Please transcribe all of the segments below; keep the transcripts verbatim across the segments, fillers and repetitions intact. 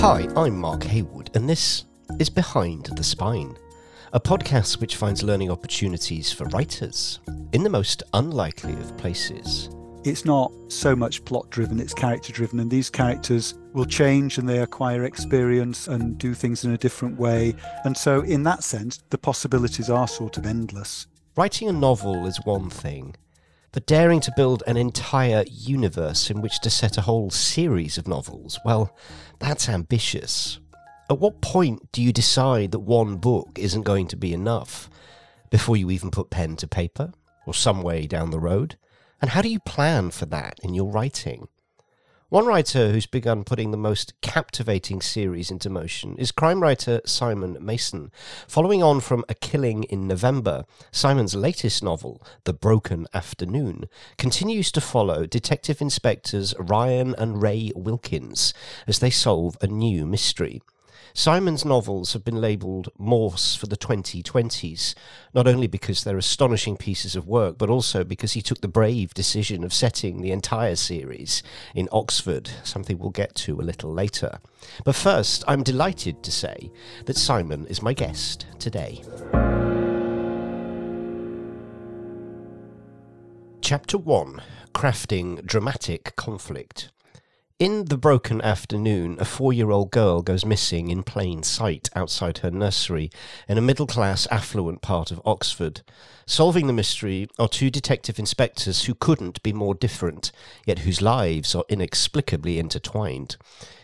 Hi, I'm Mark Haywood, and this is Behind the Spine, a podcast which finds learning opportunities for writers in the most unlikely of places. It's not so much plot-driven, it's character-driven, and these characters will change and they acquire experience and do things in a different way. And so in that sense, the possibilities are sort of endless. Writing a novel is one thing, but daring to build an entire universe in which to set a whole series of novels, well, that's ambitious. At what point do you decide that one book isn't going to be enough before you even put pen to paper or some way down the road? And how do you plan for that in your writing? One writer who's begun putting the most captivating series into motion is crime writer Simon Mason. Following on from A Killing in November, Simon's latest novel, The Broken Afternoon, continues to follow Detective Inspectors Ryan and Ray Wilkins as they solve a new mystery. Simon's novels have been labelled Morse for the twenty twenties, not only because they're astonishing pieces of work, but also because he took the brave decision of setting the entire series in Oxford, something we'll get to a little later. But first, I'm delighted to say that Simon is my guest today. Chapter one, Crafting Dramatic Conflict. In The Broken Afternoon, a four-year-old girl goes missing in plain sight outside her nursery in a middle-class, affluent part of Oxford. Solving the mystery are two detective inspectors who couldn't be more different, yet whose lives are inexplicably intertwined.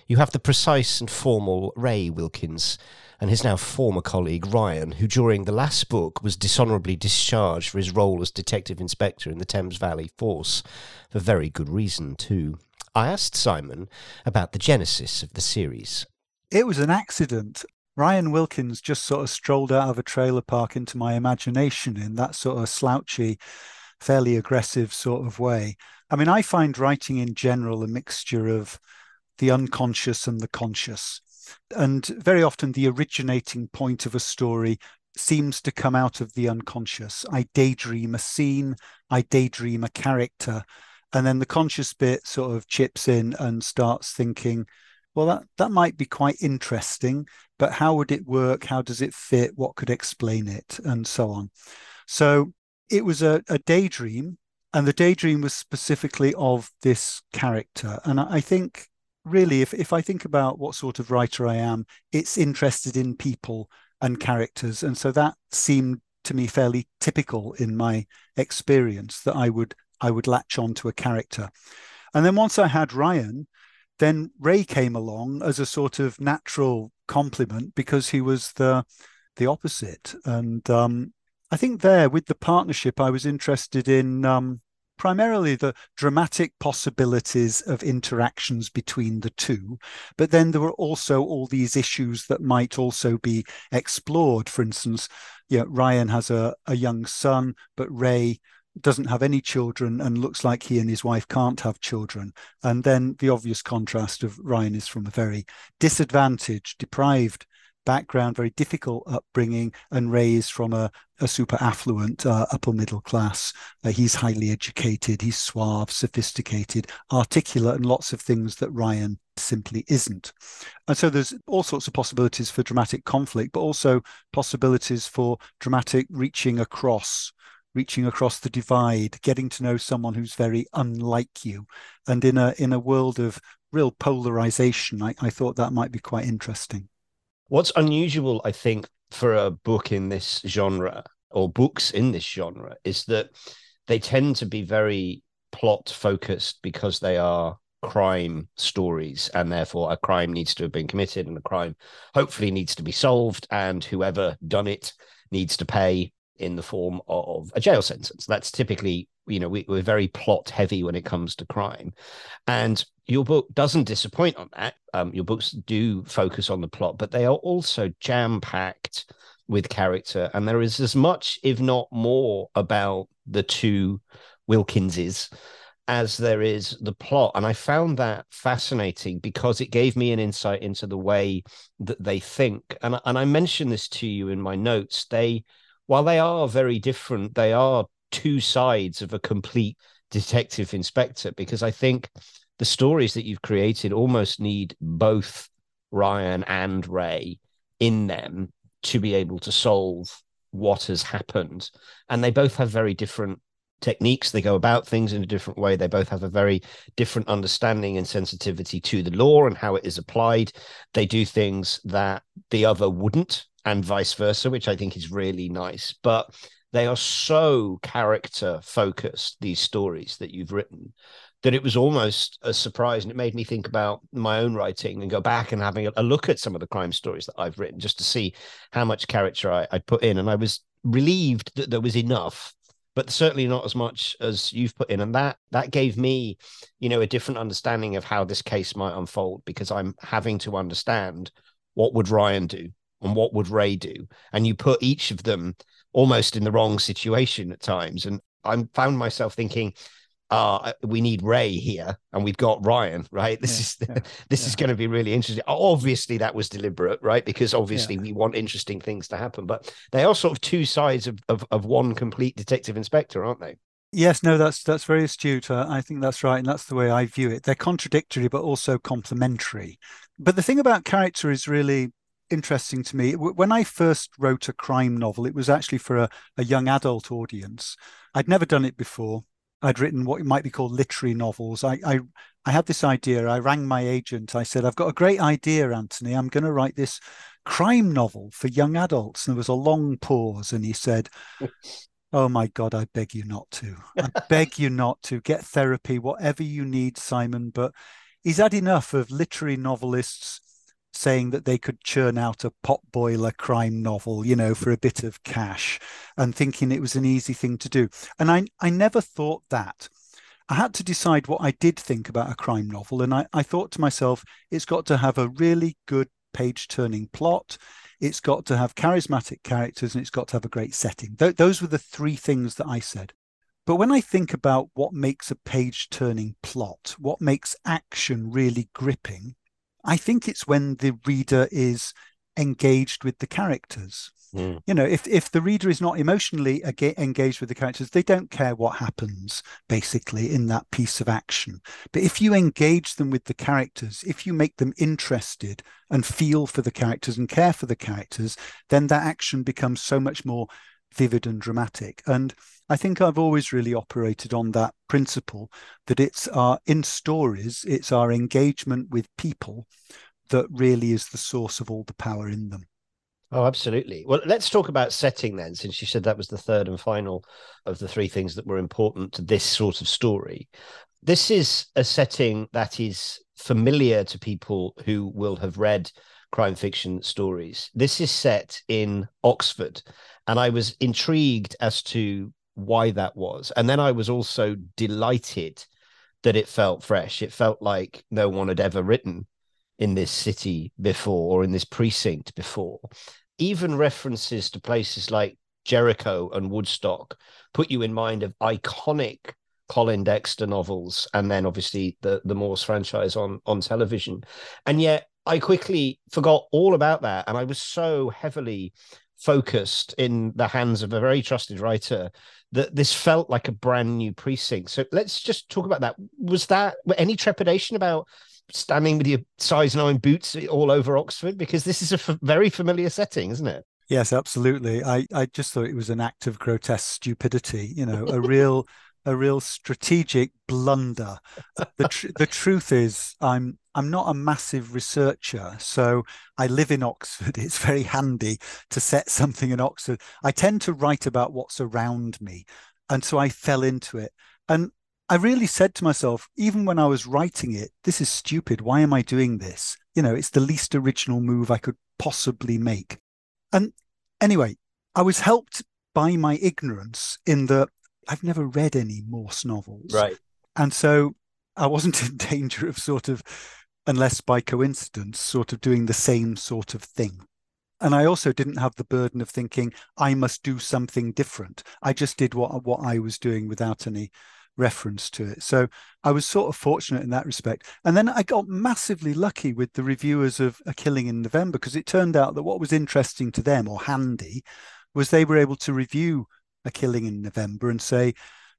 You have the precise and formal Ray Wilkins and his now former colleague Ryan, who during the last book was dishonourably discharged for his role as detective inspector in the Thames Valley Force, for very good reason too. I asked Simon about the genesis of the series. It was an accident. Ryan Wilkins just sort of strolled out of a trailer park into my imagination in that sort of slouchy, fairly aggressive sort of way. I mean, I find writing in general a mixture of the unconscious and the conscious. And very often the originating point of a story seems to come out of the unconscious. I daydream a scene, I daydream a character. And then the conscious bit sort of chips in and starts thinking, well, that, that might be quite interesting, but how would it work? How does it fit? What could explain it? And so on. So it was a, a daydream, and the daydream was specifically of this character. And I, I think really, if, if I think about what sort of writer I am, it's interested in people and characters. And so that seemed to me fairly typical in my experience that I would I would latch on to a character. And then once I had Ryan, then Ray came along as a sort of natural complement because he was the the opposite. And um, I think there with the partnership, I was interested in um, primarily the dramatic possibilities of interactions between the two. But then there were also all these issues that might also be explored. For instance, yeah, Ryan has a, a young son, but Ray doesn't have any children and looks like he and his wife can't have children. And then the obvious contrast of Ryan is from a very disadvantaged, deprived background, very difficult upbringing, and Ray is from a, a super affluent uh, upper middle class. Uh, he's highly educated, he's suave, sophisticated, articulate, and lots of things that Ryan simply isn't. And so there's all sorts of possibilities for dramatic conflict, but also possibilities for dramatic reaching across reaching across the divide, getting to know someone who's very unlike you. And in a in a world of real polarization, I, I thought that might be quite interesting. What's unusual, I think, for a book in this genre, or books in this genre, is that they tend to be very plot-focused because they are crime stories, and therefore a crime needs to have been committed, and a crime hopefully needs to be solved, and whoever done it needs to pay in the form of a jail sentence. That's typically, you know, we, we're very plot heavy when it comes to crime. And your book doesn't disappoint on that. Um, your books do focus on the plot, but they are also jam-packed with character. And there is as much, if not more, about the two Wilkinses as there is the plot. And I found that fascinating because it gave me an insight into the way that they think. And, and I mentioned this to you in my notes. They... While they are very different, they are two sides of a complete detective inspector, because I think the stories that you've created almost need both Ryan and Ray in them to be able to solve what has happened. And they both have very different techniques. They go about things in a different way. They both have a very different understanding and sensitivity to the law and how it is applied. They do things that the other wouldn't, and vice versa, which I think is really nice. But they are so character focused, these stories that you've written, that it was almost a surprise. And it made me think about my own writing and go back and having a look at some of the crime stories that I've written, just to see how much character I, I'd put in. And I was relieved that there was enough, but certainly not as much as you've put in. And that that gave me, you know, a different understanding of how this case might unfold, because I'm having to understand, what would Ryan do and what would Ray do? And you put each of them almost in the wrong situation at times. And I found myself thinking, Uh, we need Ray here and we've got Ryan, right? This yeah, is yeah, this yeah. is going to be really interesting. Obviously, that was deliberate, right? Because obviously yeah. we want interesting things to happen. But they are sort of two sides of, of, of one complete detective inspector, aren't they? Yes, no, that's that's very astute. Uh, I think that's right. And that's the way I view it. They're contradictory, but also complementary. But the thing about character is really interesting to me. When I first wrote a crime novel, it was actually for a, a young adult audience. I'd never done it before. I'd written what might be called literary novels. I, I I had this idea. I rang my agent. I said, I've got a great idea, Anthony. I'm going to write this crime novel for young adults. And there was a long pause. And he said, oh, my God, I beg you not to. I beg you not to. Get therapy, whatever you need, Simon. But is that enough of literary novelists saying that they could churn out a potboiler crime novel, you know, for a bit of cash, and thinking it was an easy thing to do? And I, I never thought that. I had to decide what I did think about a crime novel. And I, I thought to myself, it's got to have a really good page-turning plot. It's got to have charismatic characters, and it's got to have a great setting. Th- those were the three things that I said. But when I think about what makes a page-turning plot, what makes action really gripping, I think it's when the reader is engaged with the characters. Mm. You know, if if the reader is not emotionally ag- engaged with the characters, they don't care what happens, basically, in that piece of action. But if you engage them with the characters, if you make them interested and feel for the characters and care for the characters, then that action becomes so much more vivid and dramatic. And I think I've always really operated on that principle, that it's our in stories, it's our engagement with people that really is the source of all the power in them. Oh, absolutely. Well, let's talk about setting then, since you said that was the third and final of the three things that were important to this sort of story. This is a setting that is familiar to people who will have read crime fiction stories. This is set in Oxford, and I was intrigued as to why that was. And then I was also delighted that it felt fresh. It felt like no one had ever written in this city before or in this precinct before. Even references to places like Jericho and Woodstock put you in mind of iconic Colin Dexter novels, and then obviously the, the Morse franchise on, on television. And yet I quickly forgot all about that, and I was so heavily focused in the hands of a very trusted writer that this felt like a brand new precinct. So let's just talk about that. Was that any trepidation about standing with your size nine boots all over Oxford? Because this is a f- very familiar setting, isn't it? Yes, absolutely. I, I just thought it was an act of grotesque stupidity, you know, a real a real strategic blunder. The tr- the truth is, I'm I'm not a massive researcher, so I live in Oxford. It's very handy to set something in Oxford. I tend to write about what's around me, and so I fell into it. And I really said to myself, even when I was writing it, this is stupid. Why am I doing this? You know, it's the least original move I could possibly make. And anyway, I was helped by my ignorance in that I've never read any Morse novels. Right. And so I wasn't in danger of sort of, unless by coincidence, sort of doing the same sort of thing. And I also didn't have the burden of thinking, I must do something different. I just did what, what I was doing without any reference to it. So I was sort of fortunate in that respect. And then I got massively lucky with the reviewers of A Killing in November, because it turned out that what was interesting to them, or handy, was they were able to review A Killing in November and say,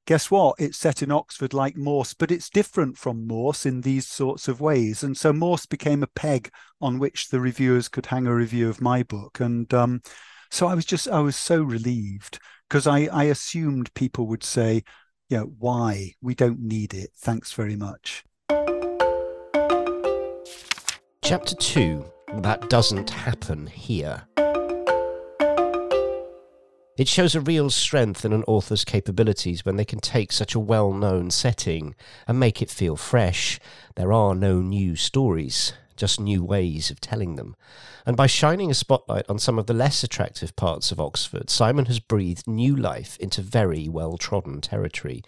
guess what? It's set in Oxford like Morse, but it's different from Morse in these sorts of ways. And so Morse became a peg on which the reviewers could hang a review of my book. And um, so I was just, I was so relieved, because I, I assumed people would say, yeah, why? We don't need it. Thanks very much. Chapter two, That Doesn't Happen Here. It shows a real strength in an author's capabilities when they can take such a well-known setting and make it feel fresh. There are no new stories, just new ways of telling them. And by shining a spotlight on some of the less attractive parts of Oxford, Simon has breathed new life into very well-trodden territory.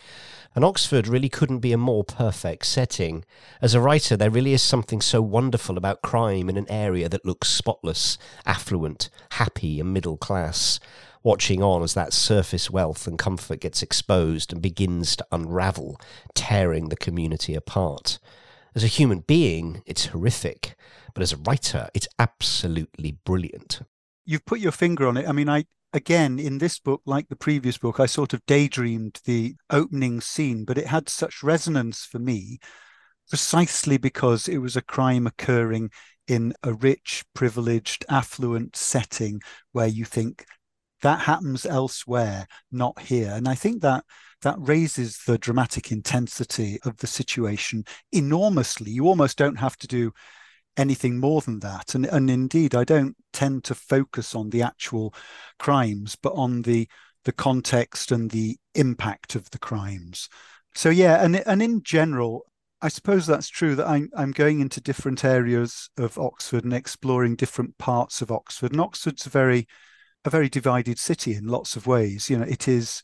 And Oxford really couldn't be a more perfect setting. As a writer, there really is something so wonderful about crime in an area that looks spotless, affluent, happy and middle class. Watching on as that surface wealth and comfort gets exposed and begins to unravel, tearing the community apart. As a human being, it's horrific, but as a writer, it's absolutely brilliant. You've put your finger on it. I mean, I again, in this book, like the previous book, I sort of daydreamed the opening scene, but it had such resonance for me precisely because it was a crime occurring in a rich, privileged, affluent setting where you think, that happens elsewhere, not here. And I think that that raises the dramatic intensity of the situation enormously. You almost don't have to do anything more than that. And, and indeed, I don't tend to focus on the actual crimes, but on the the context and the impact of the crimes. So, yeah, and, and in general, I suppose that's true that I'm, I'm going into different areas of Oxford and exploring different parts of Oxford. And Oxford's a very... a very divided city in lots of ways. You know, it is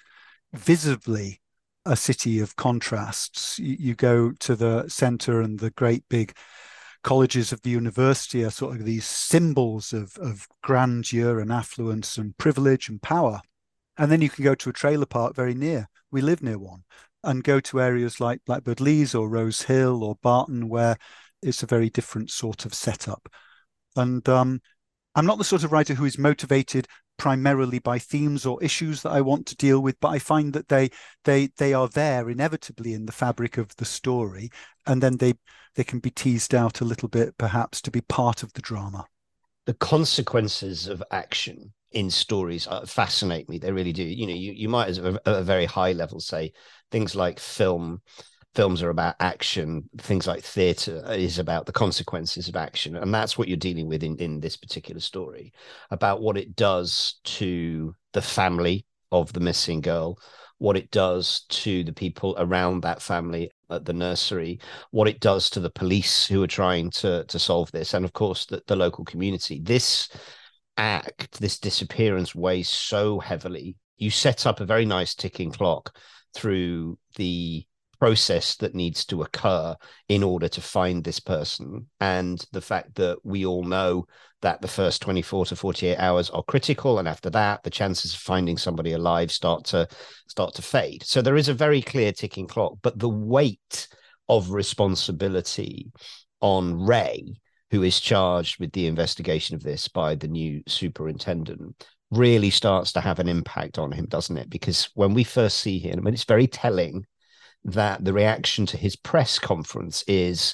visibly a city of contrasts. You go to the centre and the great big colleges of the university are sort of these symbols of, of grandeur and affluence and privilege and power. And then you can go to a trailer park very near. We live near one, and go to areas like Blackbird Lees or Rose Hill or Barton, where it's a very different sort of setup. And um, I'm not the sort of writer who is motivated primarily by themes or issues that I want to deal with, but I find that they they they are there inevitably in the fabric of the story, and then they they can be teased out a little bit, perhaps, to be part of the drama. The consequences of action in stories fascinate me. They really do. You know, you, you might, as a, a very high level, say things like film. Films are about action. Things like theatre is about the consequences of action. And that's what you're dealing with in, in this particular story, about what it does to the family of the missing girl, what it does to the people around that family at the nursery, what it does to the police who are trying to, to solve this, and, of course, the, the local community. This act, this disappearance weighs so heavily. You set up a very nice ticking clock through the process that needs to occur in order to find this person, and the fact that we all know that the first twenty-four to forty-eight hours are critical, and after that the chances of finding somebody alive start to start to fade. So there is a very clear ticking clock, but the weight of responsibility on Ray, who is charged with the investigation of this by the new superintendent, really starts to have an impact on him, doesn't it? Because when we first see him, I mean, it's very telling that the reaction to his press conference is,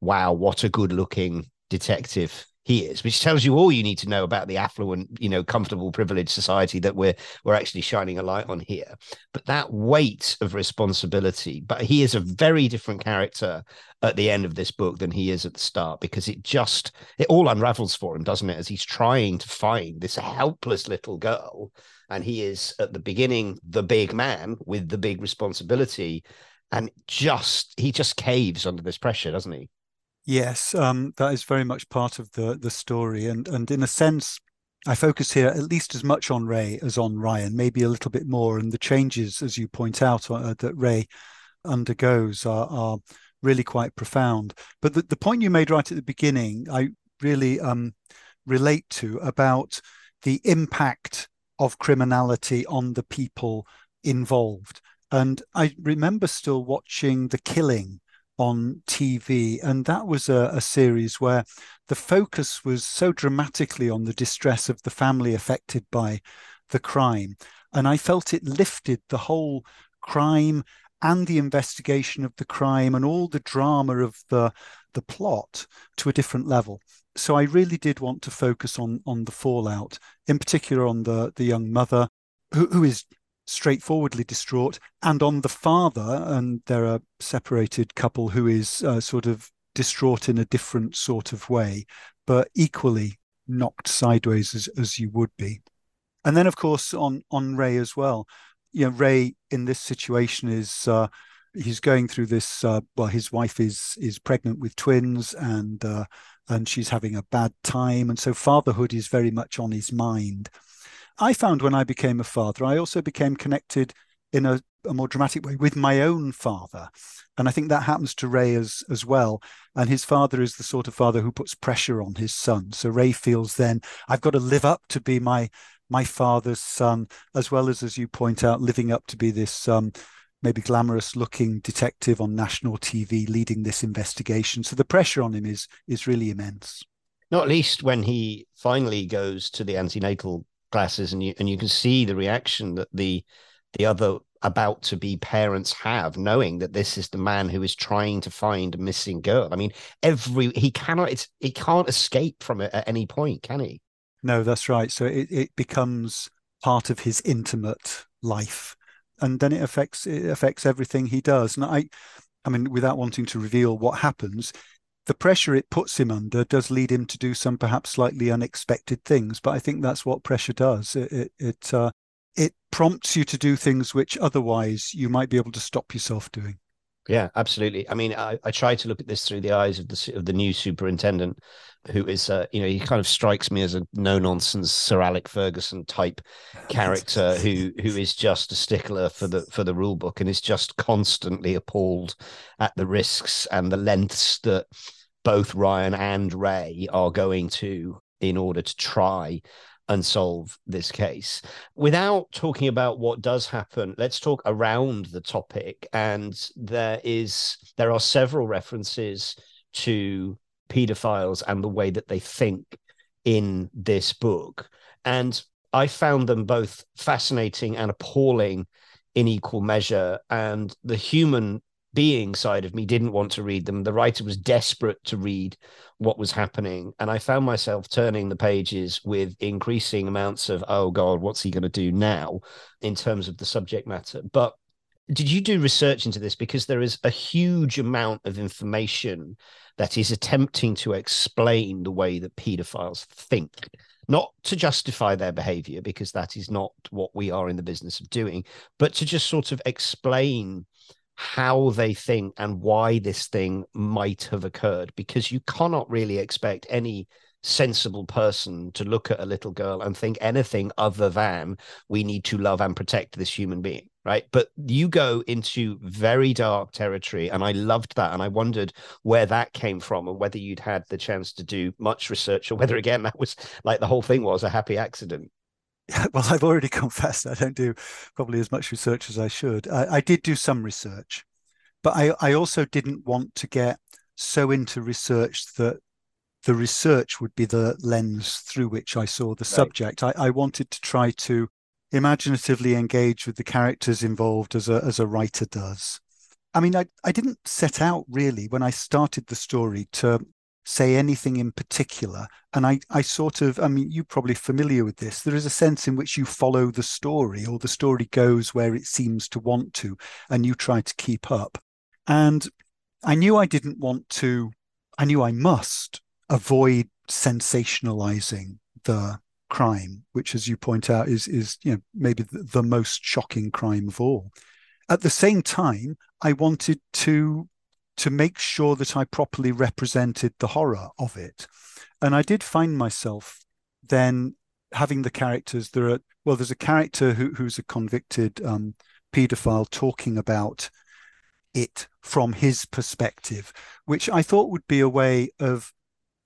wow, what a good-looking detective he is, which tells you all you need to know about the affluent, you know, comfortable, privileged society that we're we're actually shining a light on here. But that weight of responsibility, but he is a very different character at the end of this book than he is at the start, because it just, it all unravels for him, doesn't it, as he's trying to find this helpless little girl. And he is, at the beginning, the big man with the big responsibility, and just he just caves under this pressure, doesn't he? Yes, um, that is very much part of the the story. And, and in a sense, I focus here at least as much on Ray as on Ryan, maybe a little bit more. And the changes, as you point out, uh, that Ray undergoes are, are really quite profound. But the, the point you made right at the beginning, I really um, relate to, about the impact of criminality on the people involved. And I remember still watching The Killing on T V, and that was a, a series where the focus was so dramatically on the distress of the family affected by the crime, and I felt it lifted the whole crime and the investigation of the crime and all the drama of the the plot to a different level. So I really did want to focus on on the fallout, in particular on the the young mother who, who is straightforwardly distraught, and on the father, and they're a separated couple, who is uh, sort of distraught in a different sort of way, but equally knocked sideways as, as you would be. And then, of course, on on Ray as well. You know, Ray in this situation is uh, he's going through this. Uh, well, his wife is is pregnant with twins, and uh, and she's having a bad time, and so fatherhood is very much on his mind. I found when I became a father, I also became connected in a, a more dramatic way with my own father. And I think that happens to Ray as, as well. And his father is the sort of father who puts pressure on his son. So Ray feels then, I've got to live up to be my my father's son, as well as, as you point out, living up to be this um, maybe glamorous looking detective on national T V leading this investigation. So the pressure on him is is really immense. Not least when he finally goes to the antenatal classes, and you and you can see the reaction that the the other about to be parents have, knowing that this is the man who is trying to find a missing girl. I mean, every he cannot it's he can't escape from it at any point, can he? No, that's right. So it, it becomes part of his intimate life, and then it affects it affects everything he does. And I I mean, without wanting to reveal what happens, the pressure it puts him under does lead him to do some perhaps slightly unexpected things, but I think that's what pressure does. It it it, uh, it prompts you to do things which otherwise you might be able to stop yourself doing. Yeah, absolutely. I mean, I, I try to look at this through the eyes of the of the new superintendent, who is, uh, you know, he kind of strikes me as a no-nonsense Sir Alec Ferguson type character who who is just a stickler for the for the rule book and is just constantly appalled at the risks and the lengths that both Ryan and Ray are going to in order to try and solve this case. Without talking about what does happen, let's talk around the topic. And there is there are several references to paedophiles and the way that they think in this book. And I found them both fascinating and appalling in equal measure. And the human being side of me didn't want to read them. The writer was desperate to read what was happening, and I found myself turning the pages with increasing amounts of, oh God, what's he going to do now in terms of the subject matter. But did you do research into this? Because there is a huge amount of information that is attempting to explain the way that paedophiles think, not to justify their behavior, because that is not what we are in the business of doing, but to just sort of explain how they think and why this thing might have occurred, because you cannot really expect any sensible person to look at a little girl and think anything other than we need to love and protect this human being, right? But you go into very dark territory, and I loved that, and I wondered where that came from and whether you'd had the chance to do much research, or whether, again, that was like the whole thing was a happy accident. Well, I've already confessed I don't do probably as much research as I should. I, I did do some research, but I, I also didn't want to get so into research that the research would be the lens through which I saw the right subject. I, I wanted to try to imaginatively engage with the characters involved as a, as a writer does. I mean, I, I didn't set out really when I started the story to say anything in particular. And I, I sort of, I mean, you're probably familiar with this. There is a sense in which you follow the story, or the story goes where it seems to want to, and you try to keep up. And I knew I didn't want to, I knew I must avoid sensationalizing the crime, which, as you point out, is, is you know, maybe the, the most shocking crime of all. At the same time, I wanted to to make sure that I properly represented the horror of it. And I did find myself then having the characters, there are, well, there's a character who, who's a convicted um, paedophile talking about it from his perspective, which I thought would be a way of,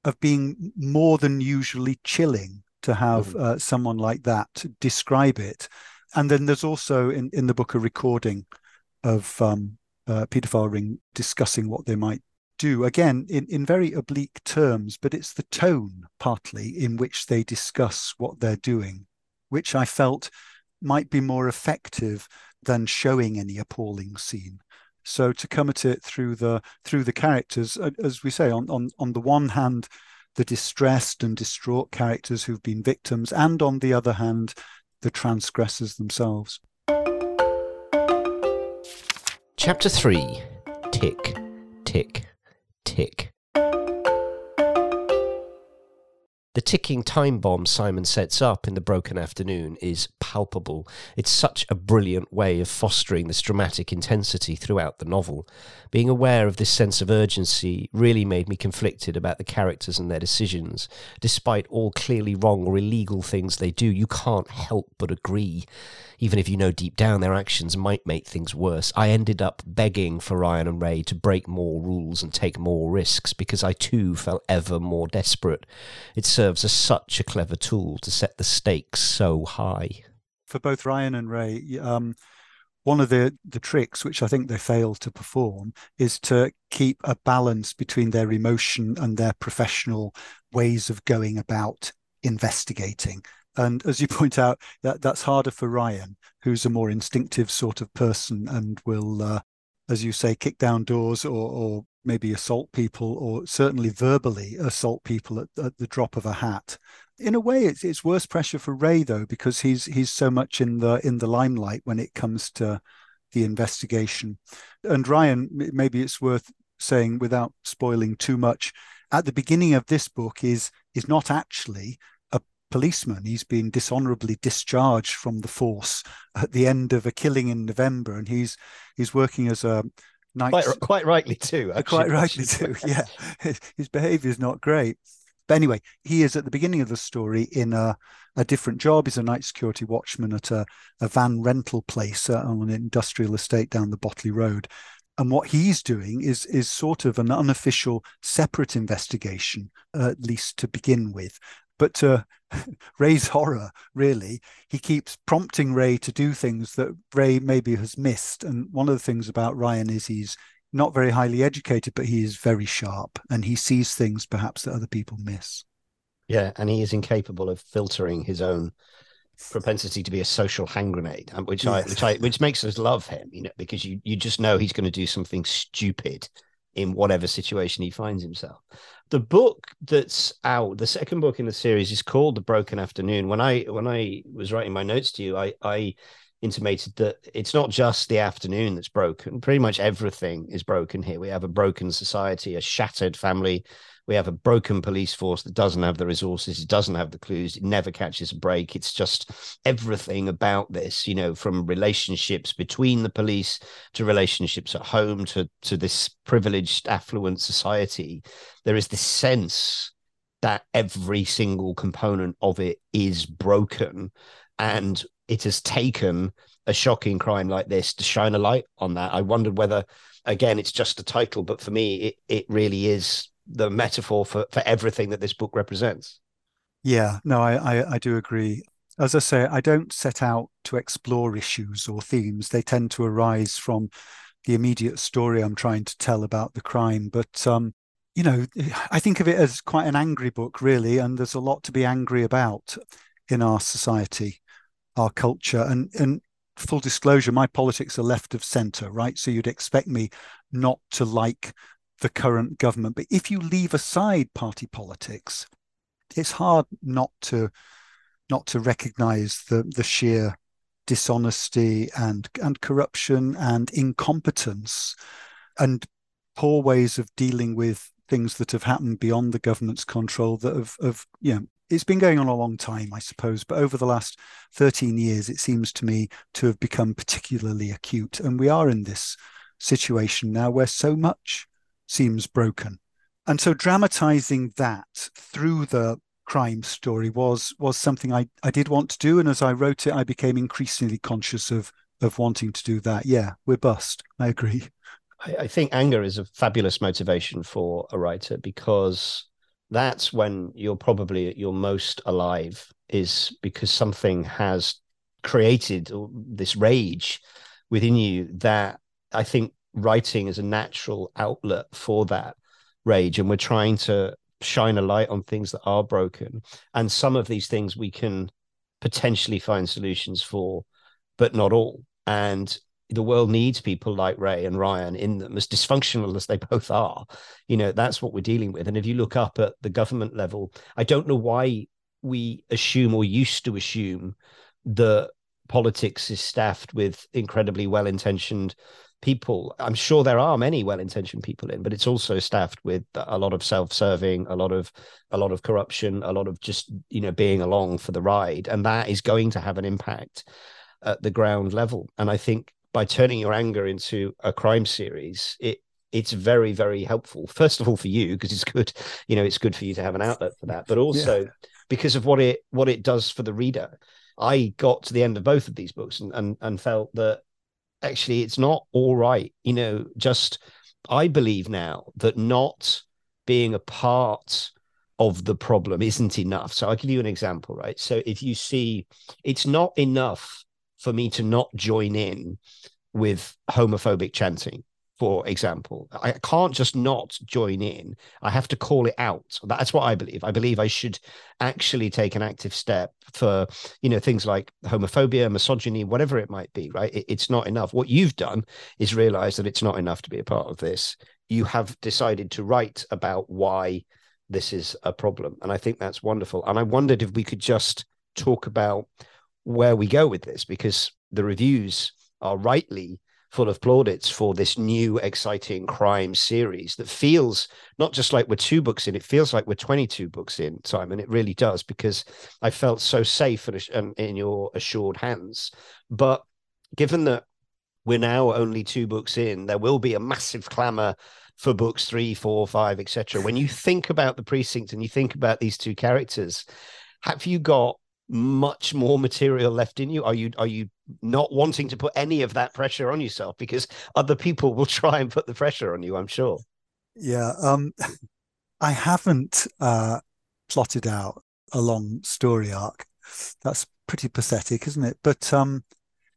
of being more than usually chilling to have mm-hmm. uh, someone like that describe it. And then there's also in, in the book, a recording of, um, Uh, paedophile ring discussing what they might do, again in, in very oblique terms, but it's the tone partly in which they discuss what they're doing, which I felt might be more effective than showing any appalling scene. So to come at it through the through the characters, as we say, on on on the one hand, the distressed and distraught characters who've been victims, and on the other hand, the transgressors themselves. Chapter three, tick, tick, tick. The ticking time bomb Simon sets up in The Broken Afternoon is palpable. It's such a brilliant way of fostering this dramatic intensity throughout the novel. Being aware of this sense of urgency really made me conflicted about the characters and their decisions. Despite all clearly wrong or illegal things they do, you can't help but agree. Even if you know deep down their actions might make things worse, I ended up begging for Ryan and Ray to break more rules and take more risks because I too felt ever more desperate. It's so serves as such a clever tool to set the stakes so high. For both Ryan and Ray, um, one of the, the tricks, which I think they fail to perform, is to keep a balance between their emotion and their professional ways of going about investigating. And as you point out, that that's harder for Ryan, who's a more instinctive sort of person and will, uh, as you say, kick down doors or, or maybe assault people, or certainly verbally assault people at, at the drop of a hat. In a way, it's it's worse pressure for Ray though, because he's he's so much in the in the limelight when it comes to the investigation. And Ryan, maybe it's worth saying without spoiling too much, at the beginning of this book is is not actually a policeman. He's been dishonorably discharged from the force at the end of A Killing in November, and he's he's working as a Night. Quite, quite rightly too. Actually. Quite rightly too, yeah. His, his behaviour is not great. But anyway, he is at the beginning of the story in a, a different job. He's a night security watchman at a, a van rental place uh, on an industrial estate down the Botley Road. And what he's doing is is sort of an unofficial separate investigation, uh, at least to begin with. But to Ray's horror, really, he keeps prompting Ray to do things that Ray maybe has missed. And one of the things about Ryan is he's not very highly educated, but he is very sharp and he sees things perhaps that other people miss. Yeah, and he is incapable of filtering his own propensity to be a social hand grenade, which yes. I which I which makes us love him, you know, because you, you just know he's going to do something stupid in whatever situation he finds himself. The book that's out, the second book in the series, is called The Broken Afternoon. When I when I was writing my notes to you, I, I intimated that it's not just the afternoon that's broken. Pretty much everything is broken here. We have a broken society, a shattered family. We have a broken police force that doesn't have the resources. It doesn't have the clues. It never catches a break. It's just everything about this, you know, from relationships between the police to relationships at home to, to this privileged, affluent society. There is this sense that every single component of it is broken. And it has taken a shocking crime like this to shine a light on that. I wondered whether, again, it's just a title, but for me, it, it really is the metaphor for, for everything that this book represents. Yeah, no, I, I, I do agree. As I say, I don't set out to explore issues or themes. They tend to arise from the immediate story I'm trying to tell about the crime. But, um, you know, I think of it as quite an angry book, really, and there's a lot to be angry about in our society, our culture. And, and full disclosure, my politics are left of centre, right? So you'd expect me not to like the current government. But if you leave aside party politics, it's hard not to not to recognise the, the sheer dishonesty and and corruption and incompetence and poor ways of dealing with things that have happened beyond the government's control that have, have you know, it's been going on a long time, I suppose, but over the last thirteen years, it seems to me to have become particularly acute. And we are in this situation now where so much seems broken. And so dramatizing that through the crime story was was something I, I did want to do. And as I wrote it, I became increasingly conscious of of wanting to do that. Yeah, we're bust. I agree. I, I think anger is a fabulous motivation for a writer, because that's when you're probably at your most alive, is because something has created this rage within you that I think writing is a natural outlet for that rage. And we're trying to shine a light on things that are broken, and some of these things we can potentially find solutions for, but not all. And the world needs people like Ray and Ryan in them, as dysfunctional as they both are. You know, that's what we're dealing with. And if you look up at the government level, I don't know why we assume or used to assume that politics is staffed with incredibly well-intentioned people. I'm sure there are many well-intentioned people in, but it's also staffed with a lot of self-serving, a lot of a lot of corruption, a lot of just, you know, being along for the ride. And that is going to have an impact at the ground level. And I think by turning your anger into a crime series, it it's very, very helpful. First of all, for you, because it's good, you know, it's good for you to have an outlet for that, but also yeah. because of what it what it does for the reader. I got to the end of both of these books and and, and felt that actually it's not all right. You know, just I believe now that not being a part of the problem isn't enough. So I'll give you an example, right? So if you see, it's not enough for me to not join in with homophobic chanting, for example. I can't just not join in. I have to call it out. That's what I believe. I believe I should actually take an active step for, you know, things like homophobia, misogyny, whatever it might be, right? It, it's not enough. What you've done is realize that it's not enough to be a part of this. You have decided to write about why this is a problem. And I think that's wonderful. And I wondered if we could just talk about where we go with this, because the reviews are rightly full of plaudits for this new exciting crime series that feels not just like we're two books in, it feels like we're twenty-two books in, Simon. It really does, because I felt so safe and in your assured hands. But given that we're now only two books in, there will be a massive clamour for books three, four, five, et cetera. When you think about The Precinct and you think about these two characters, have you got much more material left in you? Are you are you not wanting to put any of that pressure on yourself, because other people will try and put the pressure on you, I'm sure? Yeah, um, I haven't uh, plotted out a long story arc. That's pretty pathetic, isn't it? But um,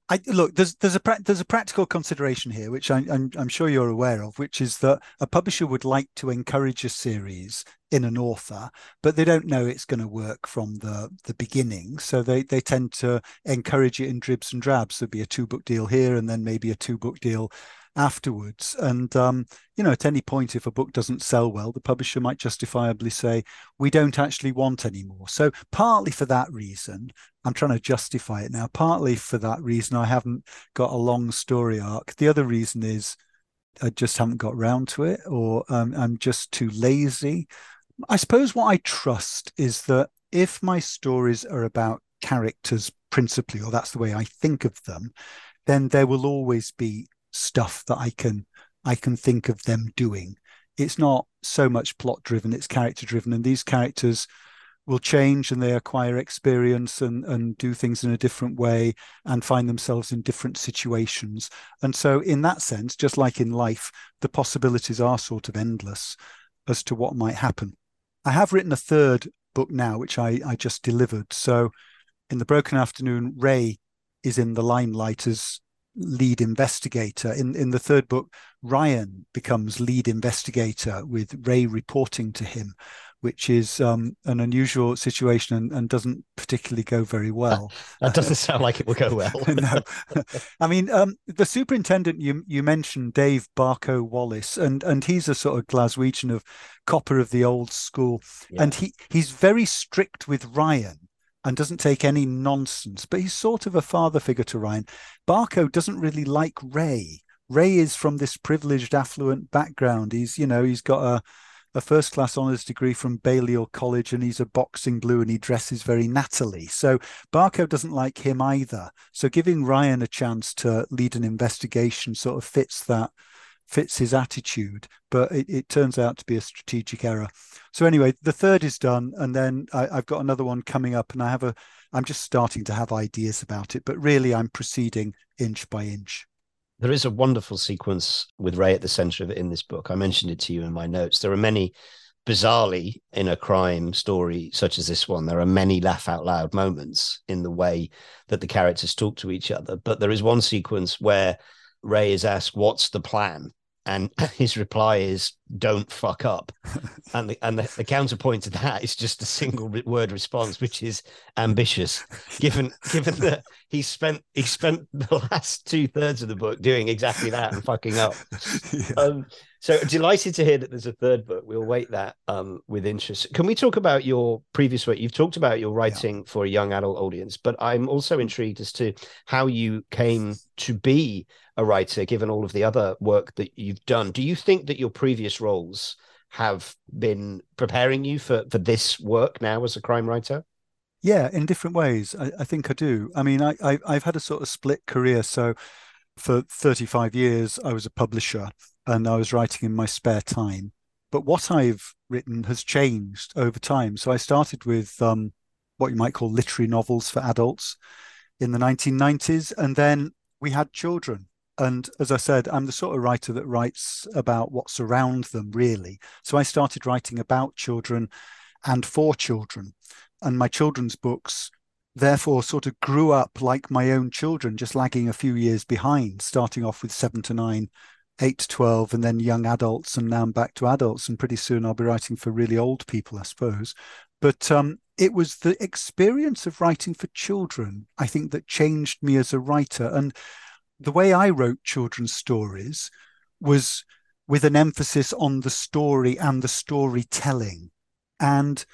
I look, there's there's a pra- there's a practical consideration here, which I, I'm I'm sure you're aware of, which is that a publisher would like to encourage a series in an author, but they don't know it's going to work from the the beginning, so they they tend to encourage it in dribs and drabs. There'd be a two book deal here and then maybe a two book deal afterwards, and um you know, at any point if a book doesn't sell well, the publisher might justifiably say we don't actually want any more. So partly for that reason, I'm trying to justify it now, partly for that reason I haven't got a long story arc. The other reason is I just haven't got round to it, or um, I'm just too lazy. I suppose what I trust is that if my stories are about characters principally, or that's the way I think of them, then there will always be stuff that I can I can think of them doing. It's not so much plot driven, it's character driven, and these characters will change and they acquire experience and, and do things in a different way and find themselves in different situations. And so in that sense, just like in life, the possibilities are sort of endless as to what might happen. I have written a third book now, which I, I just delivered. So in The Broken Afternoon, Ray is in the limelight as lead investigator. In, in the third book, Ryan becomes lead investigator with Ray reporting to him, which is um, an unusual situation and, and doesn't particularly go very well. That doesn't sound like it will go well. No. I mean, um, the superintendent you you mentioned, Dave Barco Wallace, and and he's a sort of Glaswegian of copper of the old school. Yeah. And he, he's very strict with Ryan and doesn't take any nonsense, but he's sort of a father figure to Ryan. Barco doesn't really like Ray. Ray is from this privileged, affluent background. He's, you know, he's got a a first-class honours degree from Balliol College, and he's a boxing blue and he dresses very nattily. So Barco doesn't like him either. So giving Ryan a chance to lead an investigation sort of fits that, fits his attitude, but it, it turns out to be a strategic error. So anyway, the third is done, and then I, I've got another one coming up, and I have a, I'm just starting to have ideas about it, but really I'm proceeding inch by inch. There is a wonderful sequence with Ray at the center of it in this book. I mentioned it to you in my notes. There are many, bizarrely, in a crime story such as this one, there are many laugh out loud moments in the way that the characters talk to each other. But there is one sequence where Ray is asked, "What's the plan?" And his reply is, don't fuck up. And the, and the, the counterpoint to that is just a single word response, which is ambitious, given given that he spent he spent the last two thirds of the book doing exactly that and fucking up. Yeah. Um, so delighted to hear that there's a third book. We'll wait that um, with interest. Can we talk about your previous work? You've talked about your writing yeah. for a young adult audience, but I'm also intrigued as to how you came to be a writer, given all of the other work that you've done. Do you think that your previous roles have been preparing you for, for this work now as a crime writer? Yeah, in different ways. I, I think I do. I mean, I, I, I've had a sort of split career. So for thirty-five years, I was a publisher and I was writing in my spare time. But what I've written has changed over time. So I started with um, what you might call literary novels for adults in the nineteen nineties. And then we had children. And as I said, I'm the sort of writer that writes about what's around them, really. So I started writing about children and for children. And my children's books, therefore, sort of grew up like my own children, just lagging a few years behind, starting off with seven to nine, eight to twelve, and then young adults. And now I'm back to adults. And pretty soon I'll be writing for really old people, I suppose. But um, it was the experience of writing for children, I think, that changed me as a writer. And the way I wrote children's stories was with an emphasis on the story and the storytelling. And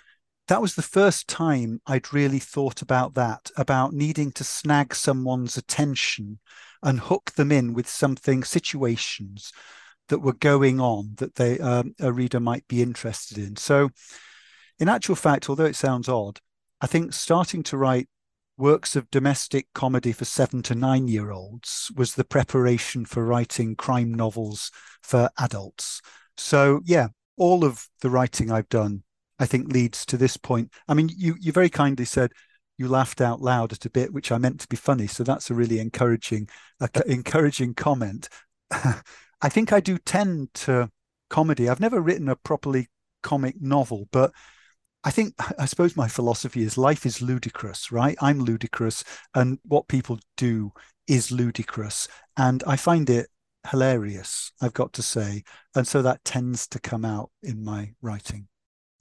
that was the first time I'd really thought about that, about needing to snag someone's attention and hook them in with something, situations that were going on that they um, a reader might be interested in. So in actual fact, although it sounds odd, I think starting to write works of domestic comedy for seven to nine year olds was the preparation for writing crime novels for adults. So yeah, all of the writing I've done, I think, leads to this point. I mean, you, you very kindly said you laughed out loud at a bit, which I meant to be funny. So that's a really encouraging, uh, encouraging comment. I think I do tend to comedy. I've never written a properly comic novel, but I think, I suppose my philosophy is life is ludicrous, right? I'm ludicrous and what people do is ludicrous. And I find it hilarious, I've got to say. And so that tends to come out in my writing.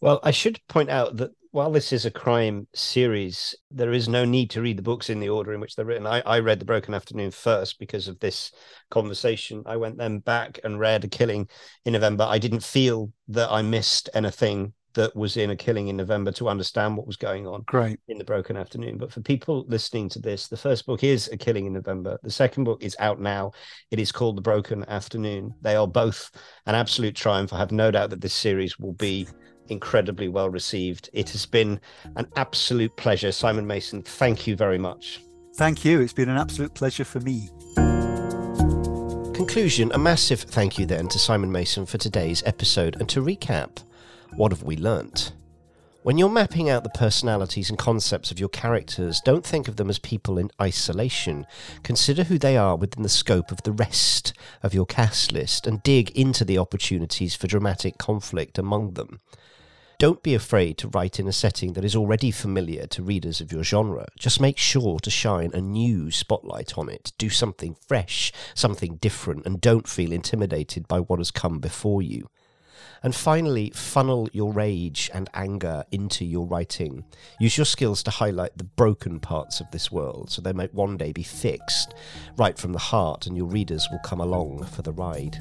Well, I should point out that while this is a crime series, there is no need to read the books in the order in which they're written. I, I read The Broken Afternoon first because of this conversation. I went then back and read A Killing in November. I didn't feel that I missed anything that was in A Killing in November to understand what was going on Great. in The Broken Afternoon. But for people listening to this, the first book is A Killing in November. The second book is out now. It is called The Broken Afternoon. They are both an absolute triumph. I have no doubt that this series will be incredibly well received. It has been an absolute pleasure. Simon Mason, thank you very much. Thank you. It's been an absolute pleasure for me. Conclusion, a massive thank you then to Simon Mason for today's episode. And to recap, what have we learnt? When you're mapping out the personalities and concepts of your characters, don't think of them as people in isolation. Consider who they are within the scope of the rest of your cast list and dig into the opportunities for dramatic conflict among them. Don't be afraid to write in a setting that is already familiar to readers of your genre. Just make sure to shine a new spotlight on it. Do something fresh, something different, and don't feel intimidated by what has come before you. And finally, funnel your rage and anger into your writing. Use your skills to highlight the broken parts of this world, so they might one day be fixed right from the heart, and your readers will come along for the ride.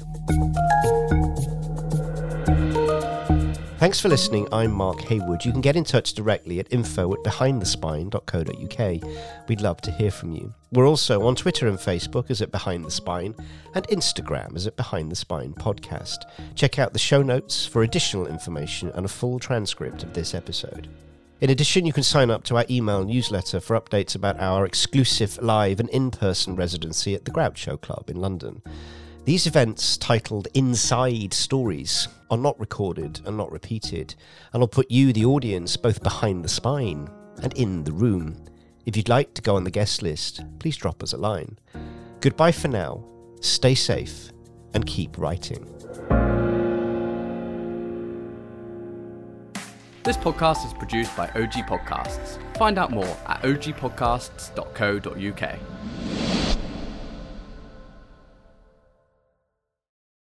Thanks for listening. I'm Mark Haywood. You can get in touch directly at info at behind the spine dot co dot uk. We'd love to hear from you. We're also on Twitter and Facebook as at Behind the Spine and Instagram as at Behind the Spine Podcast. Check out the show notes for additional information and a full transcript of this episode. In addition, you can sign up to our email newsletter for updates about our exclusive live and in-person residency at the Groucho Club in London. These events, titled Inside Stories, are not recorded and not repeated, and will put you, the audience, both behind the spine and in the room. If you'd like to go on the guest list, please drop us a line. Goodbye for now, stay safe, and keep writing. This podcast is produced by O G Podcasts. Find out more at o g podcasts dot co dot uk.